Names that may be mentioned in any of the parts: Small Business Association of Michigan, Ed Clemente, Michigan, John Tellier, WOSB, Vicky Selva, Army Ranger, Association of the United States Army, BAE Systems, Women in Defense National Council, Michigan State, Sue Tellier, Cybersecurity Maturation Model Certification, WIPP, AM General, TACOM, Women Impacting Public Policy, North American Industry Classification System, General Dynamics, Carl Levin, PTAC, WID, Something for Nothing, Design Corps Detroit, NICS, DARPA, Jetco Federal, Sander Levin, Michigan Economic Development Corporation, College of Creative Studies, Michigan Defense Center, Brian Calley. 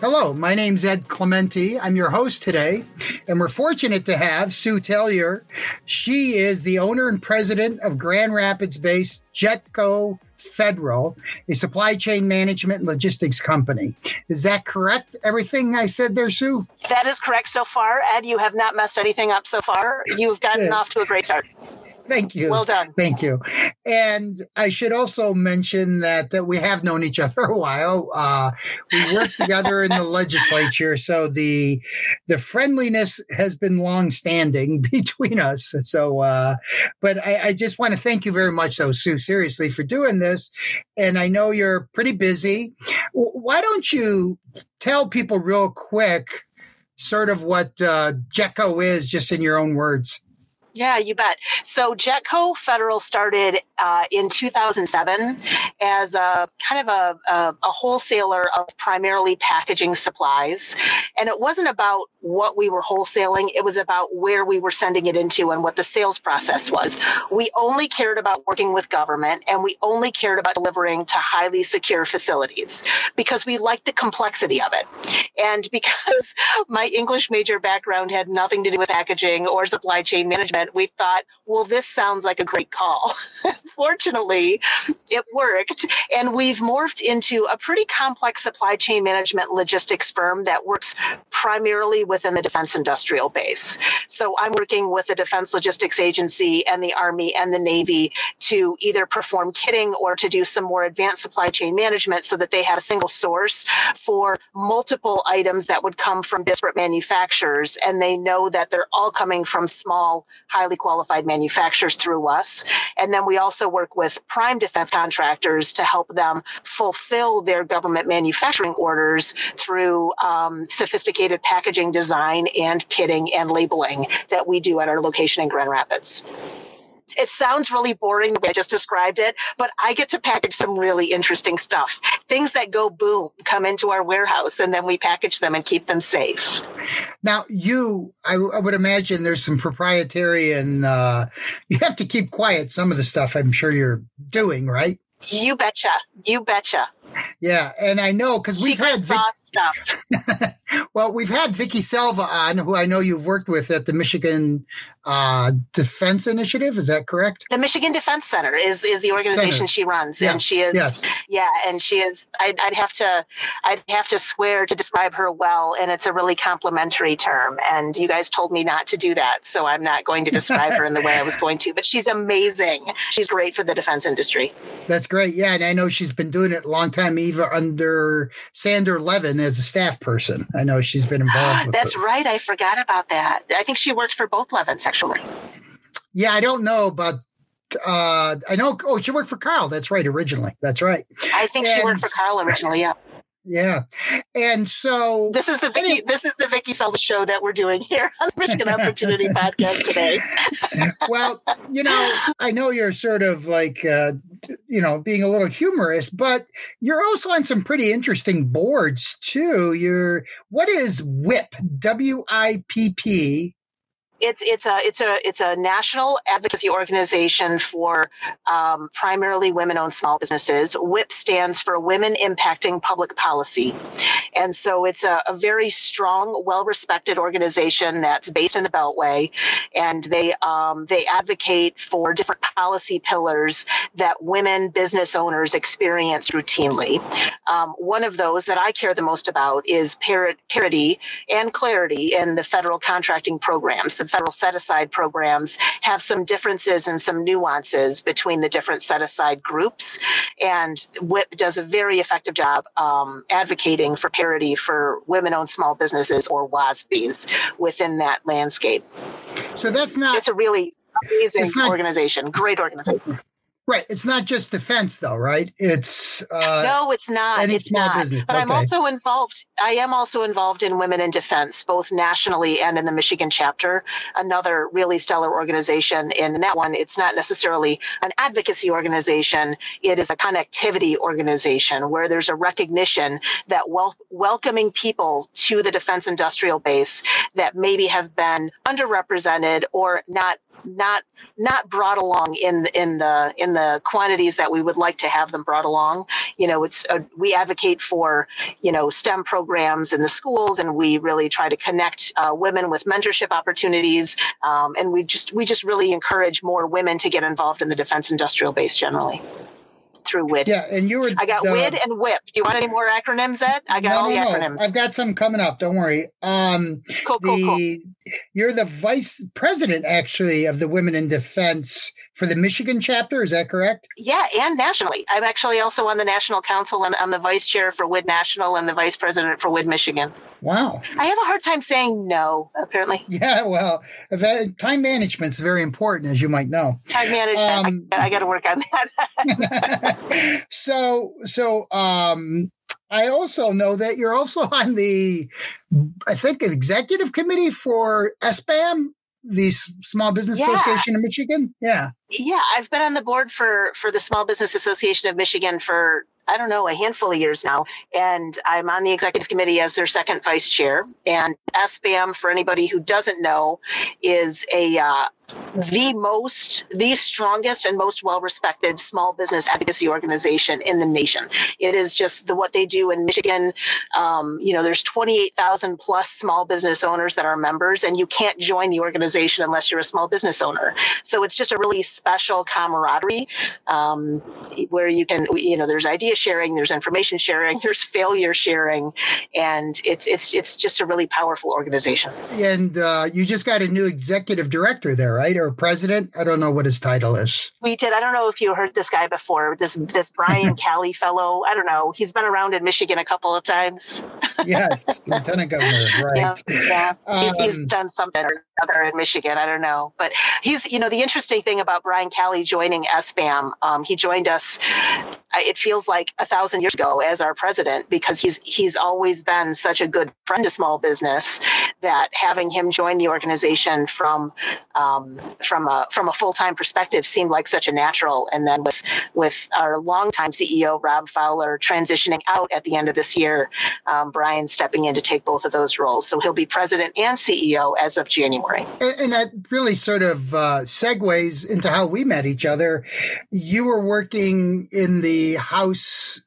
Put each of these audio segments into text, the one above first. Hello, my name's Ed Clemente. I'm your host today, and we're fortunate to have Sue Tellier. She is the owner and president of Grand Rapids-based Jetco Federal, a supply chain management and logistics company. Is that correct? Everything I said there, Sue? That is correct so far. Ed, you have not messed anything up so far. You've gotten off to a great start. Thank you. Well done. Thank you. And I should also mention that we have known each other a while. We worked together in the legislature, so the friendliness has been longstanding between us. So, but I just want to thank you very much, though, Sue, seriously, for doing this. And I know you're pretty busy. Why don't you tell people real quick sort of what Jetco is, just in your own words? Yeah, you bet. So Jetco Federal started in 2007 as a kind of a wholesaler of primarily packaging supplies. And it wasn't about what we were wholesaling. It was about where we were sending it into and what the sales process was. We only cared about working with government, and we only cared about delivering to highly secure facilities because we liked the complexity of it. And because my English major background had nothing to do with packaging or supply chain management, we thought, well, this sounds like a great call. Fortunately, it worked. And we've morphed into a pretty complex supply chain management logistics firm that works primarily within the defense industrial base. So I'm working with the Defense Logistics Agency and the Army and the Navy to either perform kitting or to do some more advanced supply chain management so that they have a single source for multiple items that would come from disparate manufacturers. And they know that they're all coming from small, highly qualified manufacturers through us. And then we also work with prime defense contractors to help them fulfill their government manufacturing orders through sophisticated packaging design and kitting and labeling that we do at our location in Grand Rapids. It sounds really boring the way I just described it, but I get to package some really interesting stuff. Things that go boom come into our warehouse, and then we package them and keep them safe. Now, I would imagine there's some proprietary, and you have to keep quiet some of the stuff I'm sure you're doing, right? You betcha. You betcha. Yeah, and I know because we've had stuff. Well, we've had Vicky Selva on, who I know you've worked with at the Michigan Defense Initiative. Is that correct? The Michigan Defense Center is the organization she runs, yes. And she is, yes. Yeah, and she is. I'd have to swear to describe her well, and it's a really complimentary term. And you guys told me not to do that, so I'm not going to describe her in the way I was going to. But she's amazing. She's great for the defense industry. That's great. Yeah, and I know she's been doing it a long time, even under Sander Levin as a staff person. I know she's been involved with That's it. Right. I forgot about that. I think she worked for both Levins, actually. Yeah, I don't know, but I know. Oh, she worked for Carl. That's right, originally. That's right. I think she worked for Carl originally, yeah. Yeah. And so this is the Vicky Selva show that we're doing here on the Michigan Opportunity podcast today. Well, I know you're sort of like, being a little humorous, but you're also on some pretty interesting boards too. What is WIPP? WIPP. It's a national advocacy organization for primarily women-owned small businesses. WIPP stands for Women Impacting Public Policy. And so it's a very strong, well-respected organization that's based in the Beltway, and they advocate for different policy pillars that women business owners experience routinely. One of those that I care the most about is parity and clarity in the federal contracting programs. The federal set-aside programs have some differences and some nuances between the different set-aside groups, and WIPP does a very effective job advocating for parity for women-owned small businesses, or WOSBs, within that landscape. So that's not... It's a really amazing organization. Great organization. Right. It's not just defense, though, right? It's no, it's not. It's small not. Business. But okay. I am also involved in Women in Defense, both nationally and in the Michigan chapter, another really stellar organization. In that one, it's not necessarily an advocacy organization. It is a connectivity organization where there's a recognition that welcoming people to the defense industrial base that maybe have been underrepresented or not brought along in the quantities that we would like to have them brought along. You know, we advocate for, you know, STEM programs in the schools, and we really try to connect women with mentorship opportunities. And we just really encourage more women to get involved in the defense industrial base generally through WID. Yeah, and WID and WIP. Do you want any more acronyms, Ed? I got acronyms. I've got some coming up. Don't worry. Cool. You're the vice president, actually, of the Women in Defense for the Michigan chapter. Is that correct? Yeah, and nationally. I'm actually also on the National Council, and I'm the vice chair for WID National and the vice president for WID Michigan. Wow. I have a hard time saying no, apparently. Yeah, well, time management's very important, as you might know. Time management. I got to work on that. So I also know that you're also on the, I think, executive committee for SBAM, the Small Business Association of Michigan. Yeah. Yeah. I've been on the board for the Small Business Association of Michigan for, I don't know, a handful of years now. And I'm on the executive committee as their second vice chair. And SBAM, for anybody who doesn't know, is the strongest and most well-respected small business advocacy organization in the nation. It is just what they do in Michigan. You know, there's 28,000 plus small business owners that are members, and you can't join the organization unless you're a small business owner. So it's just a really special camaraderie where you can, you know, there's idea sharing, there's information sharing, there's failure sharing, and it's just a really powerful organization. And you just got a new executive director there, right? Or president? I don't know what his title is. We did. I don't know if you heard this guy before, this Brian Calley fellow. I don't know. He's been around in Michigan a couple of times. Yes, Lieutenant Governor, right. Yeah. He's done something or another in Michigan. I don't know. But he's, you know, the interesting thing about Brian Calley joining SBAM, he joined us, it feels like 1,000 years ago, as our president, because he's always been such a good friend to small business that having him join the organization from a full-time perspective seemed like such a natural. And then with our longtime CEO, Rob Fowler, transitioning out at the end of this year, Brian stepping in to take both of those roles. So he'll be president and CEO as of January. And that really sort of segues into how we met each other. You were working in the House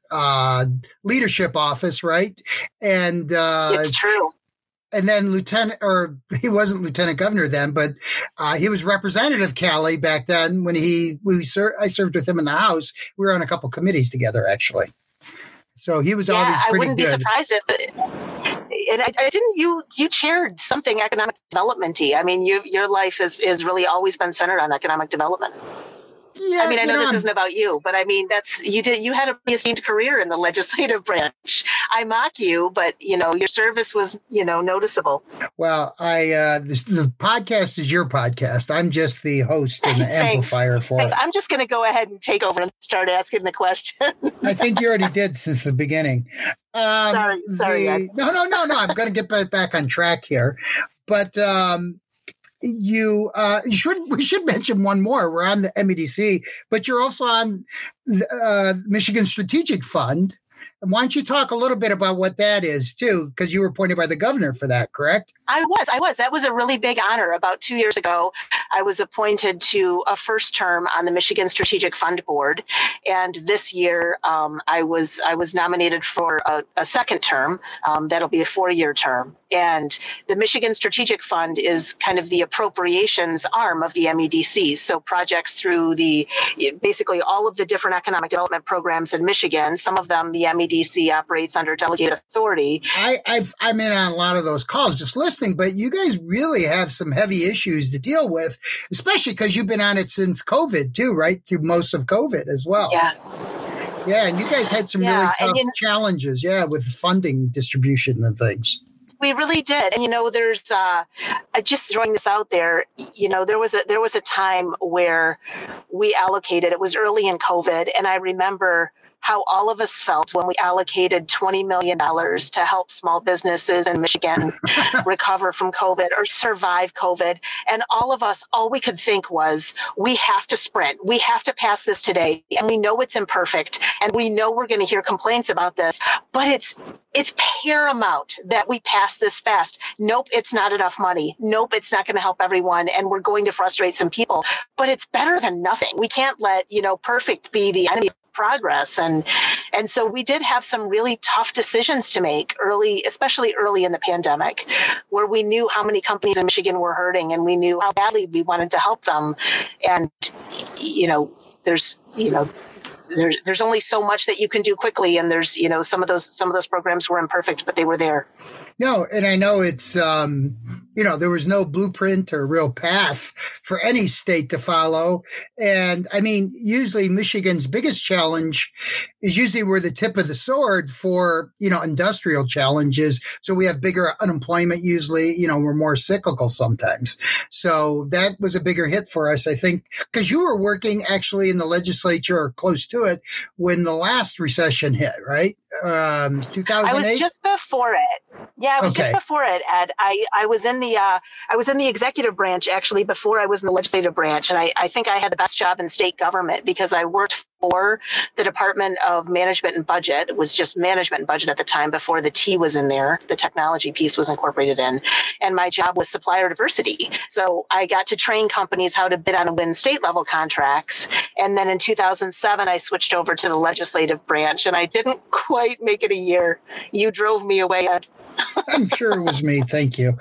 leadership office, right? And it's true. And then he wasn't Lieutenant Governor then, but he was Representative Calley back then when I served with him in the House. We were on a couple committees together, actually. So he was always pretty good. Yeah, I wouldn't be surprised if... And I didn't. You chaired something economic development-y. I mean, your life is really always been centered on economic development. Yeah, I mean, I know this isn't about you, but I mean, you had a pretty esteemed career in the legislative branch. I mock you, but, you know, your service was, you know, noticeable. Well, the podcast is your podcast. I'm just the host and the amplifier for it. I'm just going to go ahead and take over and start asking the question. I think you already did since the beginning. Sorry. No. I'm going to get back on track here. But, we should mention one more. We're on the MEDC, but you're also on the Michigan Strategic Fund. And why don't you talk a little bit about what that is, too, because you were appointed by the governor for that, correct? I was. That was a really big honor. About 2 years ago, I was appointed to a first term on the Michigan Strategic Fund Board. And this year, I was nominated for a second term. That'll be a 4-year term. And the Michigan Strategic Fund is kind of the appropriations arm of the MEDC. So projects through basically all of the different economic development programs in Michigan, some of them the MEDC operates under delegated authority. I'm in on a lot of those calls just listening, but you guys really have some heavy issues to deal with, especially because you've been on it since COVID too, right? Through most of COVID as well. Yeah. Yeah, and you guys had some really tough challenges, with funding distribution and things. We really did. And, you know, there's just throwing this out there, you know, there was a time where we allocated, it was early in COVID, and I remember how all of us felt when we allocated $20 million to help small businesses in Michigan recover from COVID or survive COVID. And all of us, all we could think was, we have to sprint. We have to pass this today. And we know it's imperfect. And we know we're going to hear complaints about this. But it's paramount that we pass this fast. Nope, it's not enough money. Nope, it's not going to help everyone. And we're going to frustrate some people. But it's better than nothing. We can't let, you know, perfect be the enemy progress. And so we did have some really tough decisions to make early, especially early in the pandemic, where we knew how many companies in Michigan were hurting and we knew how badly we wanted to help them. And, you know, there's only so much that you can do quickly. And there's, you know, some of those programs were imperfect, but they were there. No, and I know it's, you know, there was no blueprint or real path for any state to follow. And I mean, usually Michigan's biggest challenge is usually we're the tip of the sword for, you know, industrial challenges. So we have bigger unemployment usually, you know, we're more cyclical sometimes. So that was a bigger hit for us, I think, because you were working actually in the legislature or close to it when the last recession hit, right? 2008? I was just before it. Yeah, I was just before it, Ed. I was in the executive branch actually before I was in the legislative branch, and I think I had the best job in state government because I worked for the Department of Management and Budget. It was just management and budget at the time before the T was in there. The technology piece was incorporated in, and my job was supplier diversity. So I got to train companies how to bid on and win state level contracts. And then in 2007, I switched over to the legislative branch, and I didn't quite make it a year. You drove me away, Ed. I'm sure it was me. Thank you.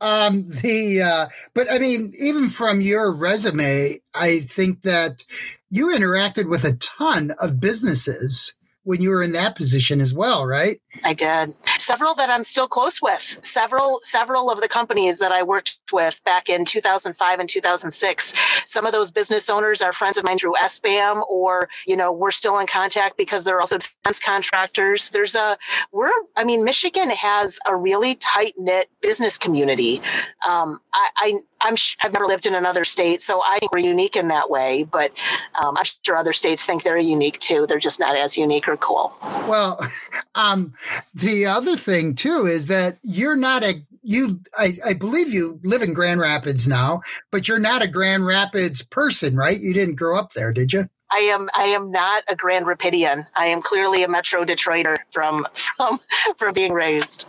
But I mean, even from your resume, I think that you interacted with a ton of businesses when you were in that position as well, right? I did. Several that I'm still close with. Several of the companies that I worked with back in 2005 and 2006. Some of those business owners are friends of mine through SBAM, or, you know, we're still in contact because they're also defense contractors. Michigan has a really tight-knit business community. I've never lived in another state, so I think we're unique in that way. But I'm sure other states think they're unique too. They're just not as unique or cool. Well, the other thing too is that you're not I believe you live in Grand Rapids now, but you're not a Grand Rapids person, right? You didn't grow up there, did you? I am not a Grand Rapidian. I am clearly a Metro Detroiter from being raised.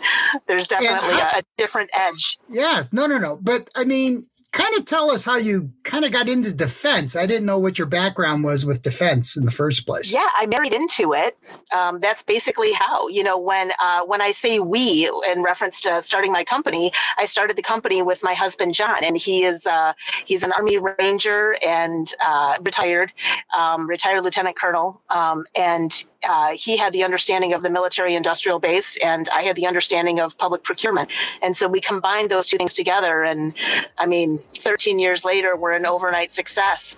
There's definitely a different edge. Yeah, no. But I mean, kind of tell us how you kind of got into defense. I didn't know what your background was with defense in the first place. Yeah, I married into it. That's basically how, you know, when I say we in reference to starting my company, I started the company with my husband, John, and he is he's an Army Ranger and retired Lieutenant Colonel. He had the understanding of the military industrial base, and I had the understanding of public procurement. And so we combined those two things together. And I mean, 13 years later, we're an overnight success.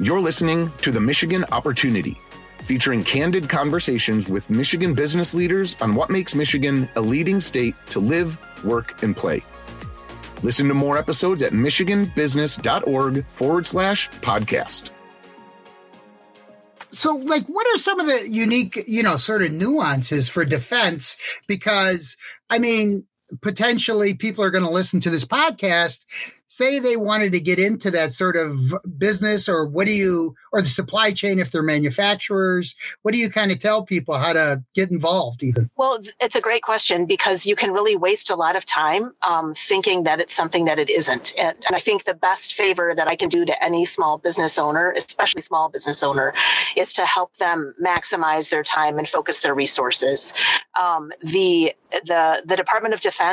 You're listening to The Michigan Opportunity, featuring candid conversations with Michigan business leaders on what makes Michigan a leading state to live, work, and play. Listen to more episodes at michiganbusiness.org/podcast. So, like, what are some of the unique, you know, sort of nuances for defense? Because, I mean, potentially people are going to listen to this podcast, say they wanted to get into that sort of business or the supply chain if they're manufacturers. What do you kind of tell people how to get involved even? Well, it's a great question because you can really waste a lot of time thinking that it's something that it isn't. And I think the best favor that I can do to any small business owner, especially small business owner, is to help them maximize their time and focus their resources. The Department of Defense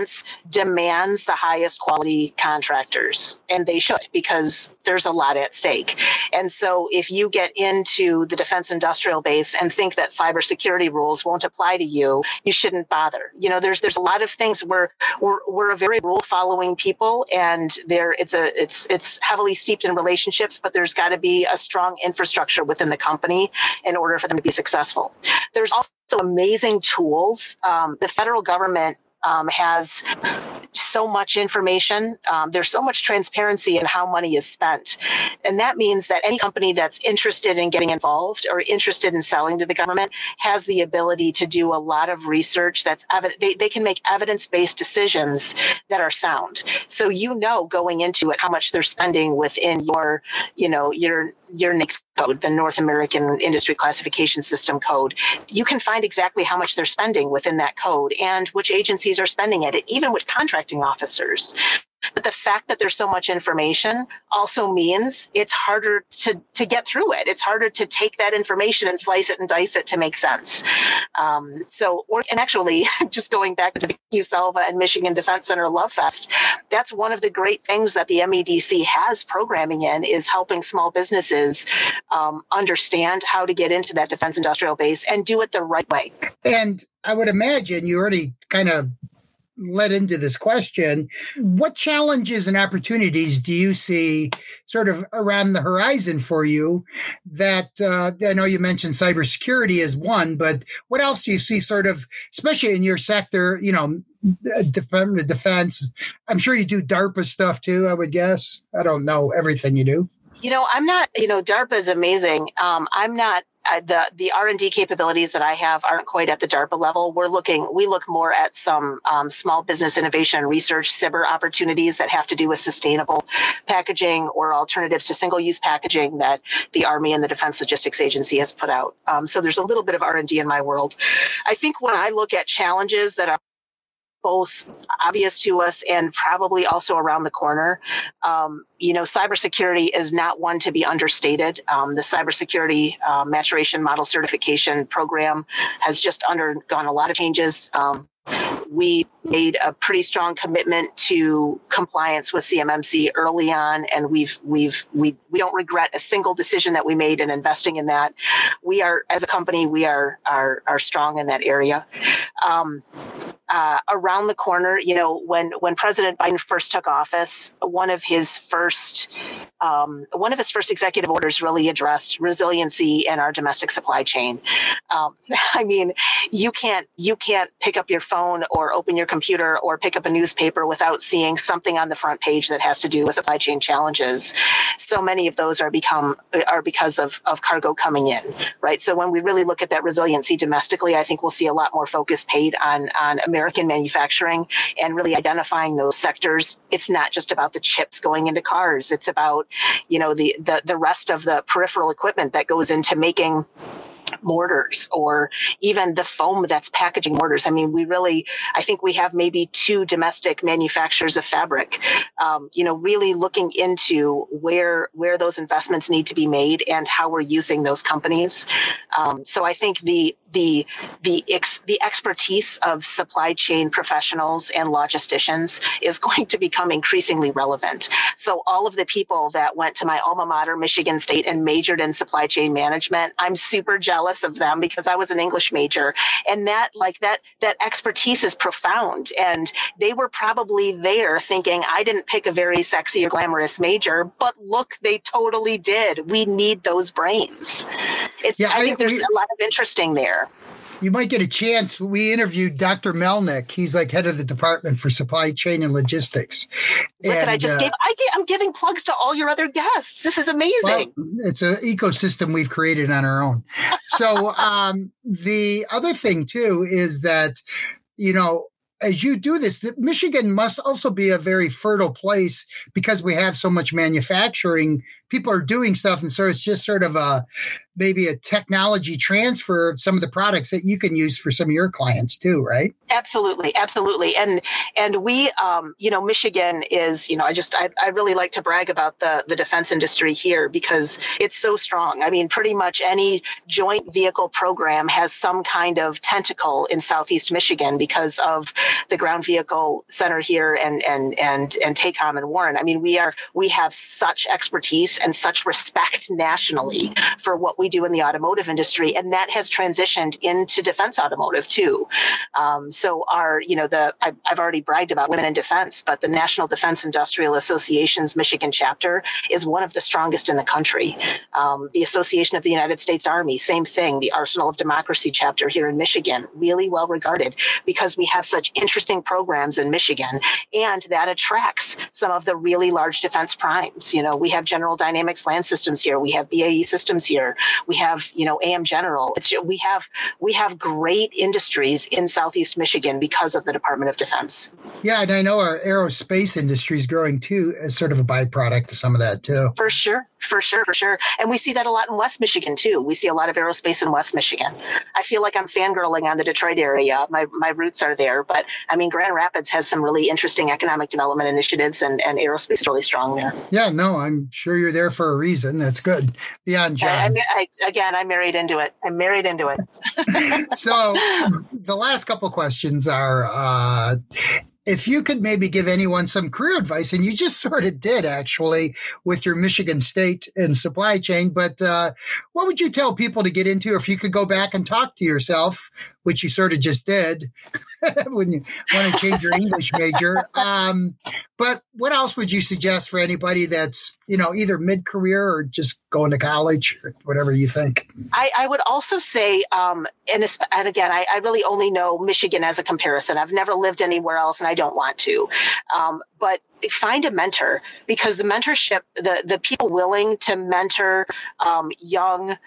demands the highest quality contractors. And they should, because there's a lot at stake. And so if you get into the defense industrial base and think that cybersecurity rules won't apply to you, you shouldn't bother. You know, there's a lot of things where we're a very rule following people, and it's heavily steeped in relationships, but there's got to be a strong infrastructure within the company in order for them to be successful. There's also amazing tools. The federal government has so much information. There's so much transparency in how money is spent. And that means that any company that's interested in getting involved or interested in selling to the government has the ability to do a lot of research that's evident. They can make evidence-based decisions that are sound. So you know going into it how much they're spending within your, you know, your NICS code, the North American Industry Classification System code. You can find exactly how much they're spending within that code and which agencies are spending it, and even with contracting officers. But the fact that there's so much information also means it's harder to get through it. It's harder to take that information and slice it and dice it to make sense. And actually, just going back to Vicky Selva and Michigan Defense Center Love Fest, that's one of the great things that the MEDC has programming in is helping small businesses understand how to get into that defense industrial base and do it the right way. And I would imagine you already kind of led into this question, what challenges and opportunities do you see sort of around the horizon for you that, I know you mentioned cybersecurity as one, but what else do you see sort of, especially in your sector, you know, Department of Defense? I'm sure you do DARPA stuff too, I would guess. I don't know everything you do. You know, I'm not, you know, DARPA is amazing. I'm not, the R&D capabilities that I have aren't quite at the DARPA level. We look more at some small business innovation and research, cyber opportunities that have to do with sustainable packaging or alternatives to single-use packaging that the Army and the Defense Logistics Agency has put out. So there's a little bit of R&D in my world. I think when I look at challenges that are both obvious to us and probably also around the corner. You know, cybersecurity is not one to be understated. The Cybersecurity Maturation Model Certification program has just undergone a lot of changes. We made a pretty strong commitment to compliance with CMMC early on, and we don't regret a single decision that we made in investing in that. We are, as a company, we are strong in that area. Around the corner, you know, when President Biden first took office, one of his first executive orders really addressed resiliency in our domestic supply chain. I mean, you can't pick up your phone or open your computer or pick up a newspaper without seeing something on the front page that has to do with supply chain challenges. So many of those are because of cargo coming in, right? So when we really look at that resiliency domestically, I think we'll see a lot more focus paid on American manufacturing and really identifying those sectors. It's not just about the chips going into cars. It's about, you know, the rest of the peripheral equipment that goes into making mortars or even the foam that's packaging mortars. I mean, I think we have maybe two domestic manufacturers of fabric, you know, really looking into where those investments need to be made and how we're using those companies. So I think the expertise of supply chain professionals and logisticians is going to become increasingly relevant. So all of the people that went to my alma mater, Michigan State, and majored in supply chain management, I'm super jealous of them because I was an English major, and that expertise is profound. And they were probably there thinking, I didn't pick a very sexy or glamorous major, but look, they totally did. We need those brains. I think there's a lot of interesting there. You might get a chance. We interviewed Dr. Melnick. He's like head of the department for supply chain and logistics. I'm giving plugs to all your other guests. This is amazing. Well, it's an ecosystem we've created on our own. So the other thing, too, is that, you know, as you do this, Michigan must also be a very fertile place because we have so much manufacturing. People are doing stuff. And so it's just sort of maybe a technology transfer of some of the products that you can use for some of your clients too, right? Absolutely. Absolutely. And we, you know, Michigan is, you know, I really like to brag about the defense industry here because it's so strong. I mean, pretty much any joint vehicle program has some kind of tentacle in Southeast Michigan because of the Ground Vehicle Center here and TACOM and Warren. I mean, we have such expertise and such respect nationally for what we do in the automotive industry, and that has transitioned into defense automotive too. So our, you know, the I've already bragged about Women in Defense, but the National Defense Industrial Association's Michigan chapter is one of the strongest in the country. The Association of the United States Army, same thing. The Arsenal of Democracy chapter here in Michigan, really well regarded because we have such interesting programs in Michigan, and that attracts some of the really large defense primes. You know, we have General Dynamics Land Systems here. We have BAE Systems here. We have, you know, AM General. We have great industries in Southeast Michigan because of the Department of Defense. Yeah, and I know our aerospace industry is growing too, as sort of a byproduct to some of that too. For sure. And we see that a lot in West Michigan too. We see a lot of aerospace in West Michigan. I feel like I'm fangirling on the Detroit area. My roots are there, but I mean, Grand Rapids has some really interesting economic development initiatives, and aerospace is really strong there. Yeah, no, I'm sure you're there for a reason. That's good. Beyond John. I'm married into it. So the last couple of questions are, if you could maybe give anyone some career advice, and you just sort of did actually with your Michigan State and supply chain, but what would you tell people to get into if you could go back and talk to yourself, which you sort of just did when you want to change your English major? But what else would you suggest for anybody that's, you know, either mid-career or just going to college or whatever you think? I would also say, and again, I really only know Michigan as a comparison. I've never lived anywhere else, and I don't want to. But find a mentor, because the mentorship, the people willing to mentor young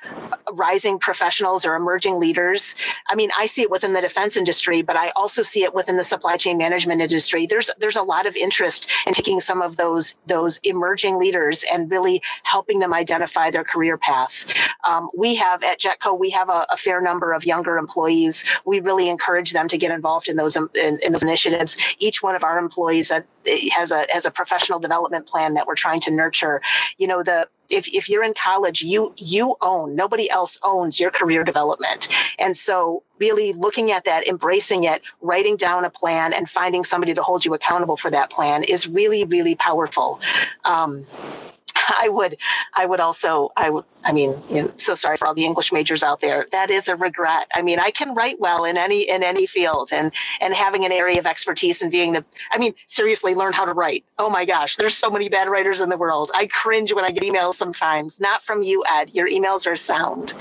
rising professionals or emerging leaders. I mean, I see it within the defense industry, but I also see it within the supply chain management industry. There's a lot of interest in taking some of those emerging leaders and really helping them identify their career path. We have at Jetco, we have a fair number of younger employees. We really encourage them to get involved in those initiatives. Each one of our employees has a professional development plan that we're trying to nurture. You know, if you're in college, you own, nobody else owns your career development. And so really looking at that, embracing it, writing down a plan and finding somebody to hold you accountable for that plan is really, really powerful. So sorry for all the English majors out there. That is a regret. I mean, I can write well in any field, and having an area of expertise and seriously, learn how to write. Oh my gosh, there's so many bad writers in the world. I cringe when I get emails sometimes, not from you, Ed. Your emails are sound.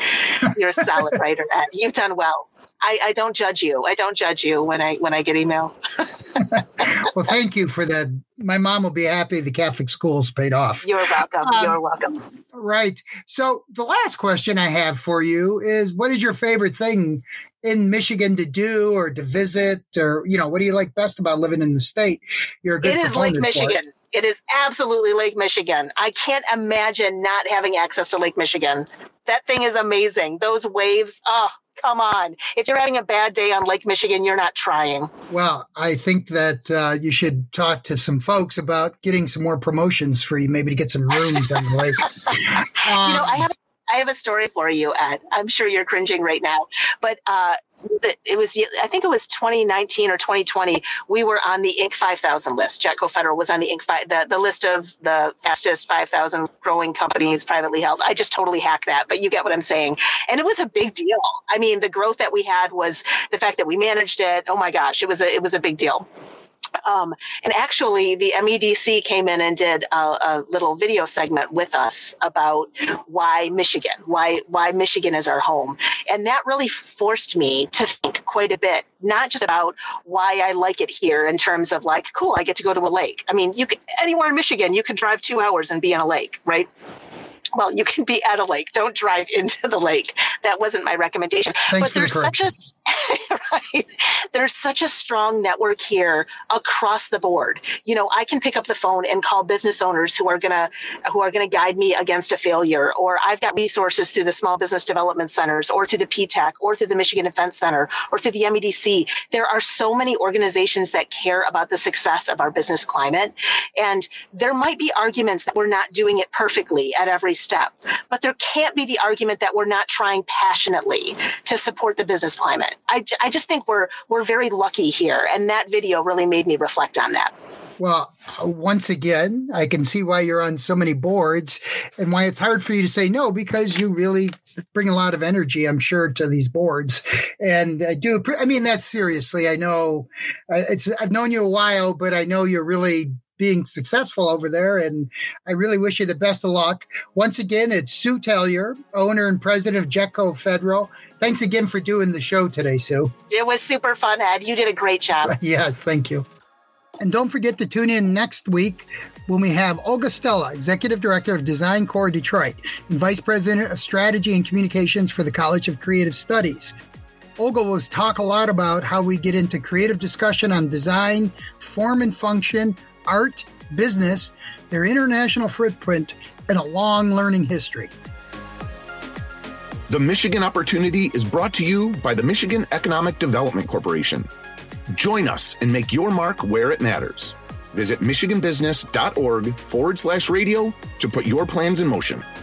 You're a solid writer, Ed. You've done well. I don't judge you. I don't judge you when I get email. Well, thank you for that. My mom will be happy the Catholic school's paid off. You're welcome. Right. So the last question I have for you is, what is your favorite thing in Michigan to do or to visit, or, you know, what do you like best about living in the state? You're a good proponent for it. It is Lake Michigan. It is absolutely Lake Michigan. I can't imagine not having access to Lake Michigan. That thing is amazing. Those waves, come on. If you're having a bad day on Lake Michigan, you're not trying. Well, I think that you should talk to some folks about getting some more promotions for you, maybe to get some rooms on the lake. I have a story for you, Ed. I'm sure you're cringing right now, but I think it was 2019 or 2020, we were on the Inc 5000 list. Jetco Federal was on the the list of the fastest 5,000 growing companies privately held. I just totally hacked that, but you get what I'm saying. And it was a big deal. I mean, the growth that we had was the fact that we managed it. Oh my gosh, it was a big deal. And actually, the MEDC came in and did a little video segment with us about why Michigan is our home. And that really forced me to think quite a bit, not just about why I like it here in terms of like, cool, I get to go to a lake. I mean, anywhere in Michigan, you could drive 2 hours and be on a lake, right? Well, you can be at a lake. Don't drive into the lake. That wasn't my recommendation. Thanks but for there's the correction. Right? There's such a strong network here across the board. You know, I can pick up the phone and call business owners who are gonna guide me against a failure, or I've got resources through the Small Business Development Centers, or through the PTAC, or through the Michigan Defense Center, or through the MEDC. There are so many organizations that care about the success of our business climate, and there might be arguments that we're not doing it perfectly at every step, but there can't be the argument that we're not trying passionately to support the business climate. I just think we're very lucky here, and that video really made me reflect on that. Well, once again, I can see why you're on so many boards and why it's hard for you to say no, because you really bring a lot of energy, I'm sure, to these boards. And I do. I mean, that's seriously, I know I've known you a while, but I know you're really being successful over there. And I really wish you the best of luck. Once again, it's Sue Tellier, owner and president of Jetco Federal. Thanks again for doing the show today, Sue. It was super fun, Ed. You did a great job. Yes, thank you. And don't forget to tune in next week when we have Olga Stella, Executive Director of Design Corps Detroit and Vice President of Strategy and Communications for the College of Creative Studies. Olga will talk a lot about how we get into creative discussion on design, form and function, art, business, their international footprint, and a long learning history. The Michigan Opportunity is brought to you by the Michigan Economic Development Corporation. Join us and make your mark where it matters. Visit michiganbusiness.org/radio to put your plans in motion.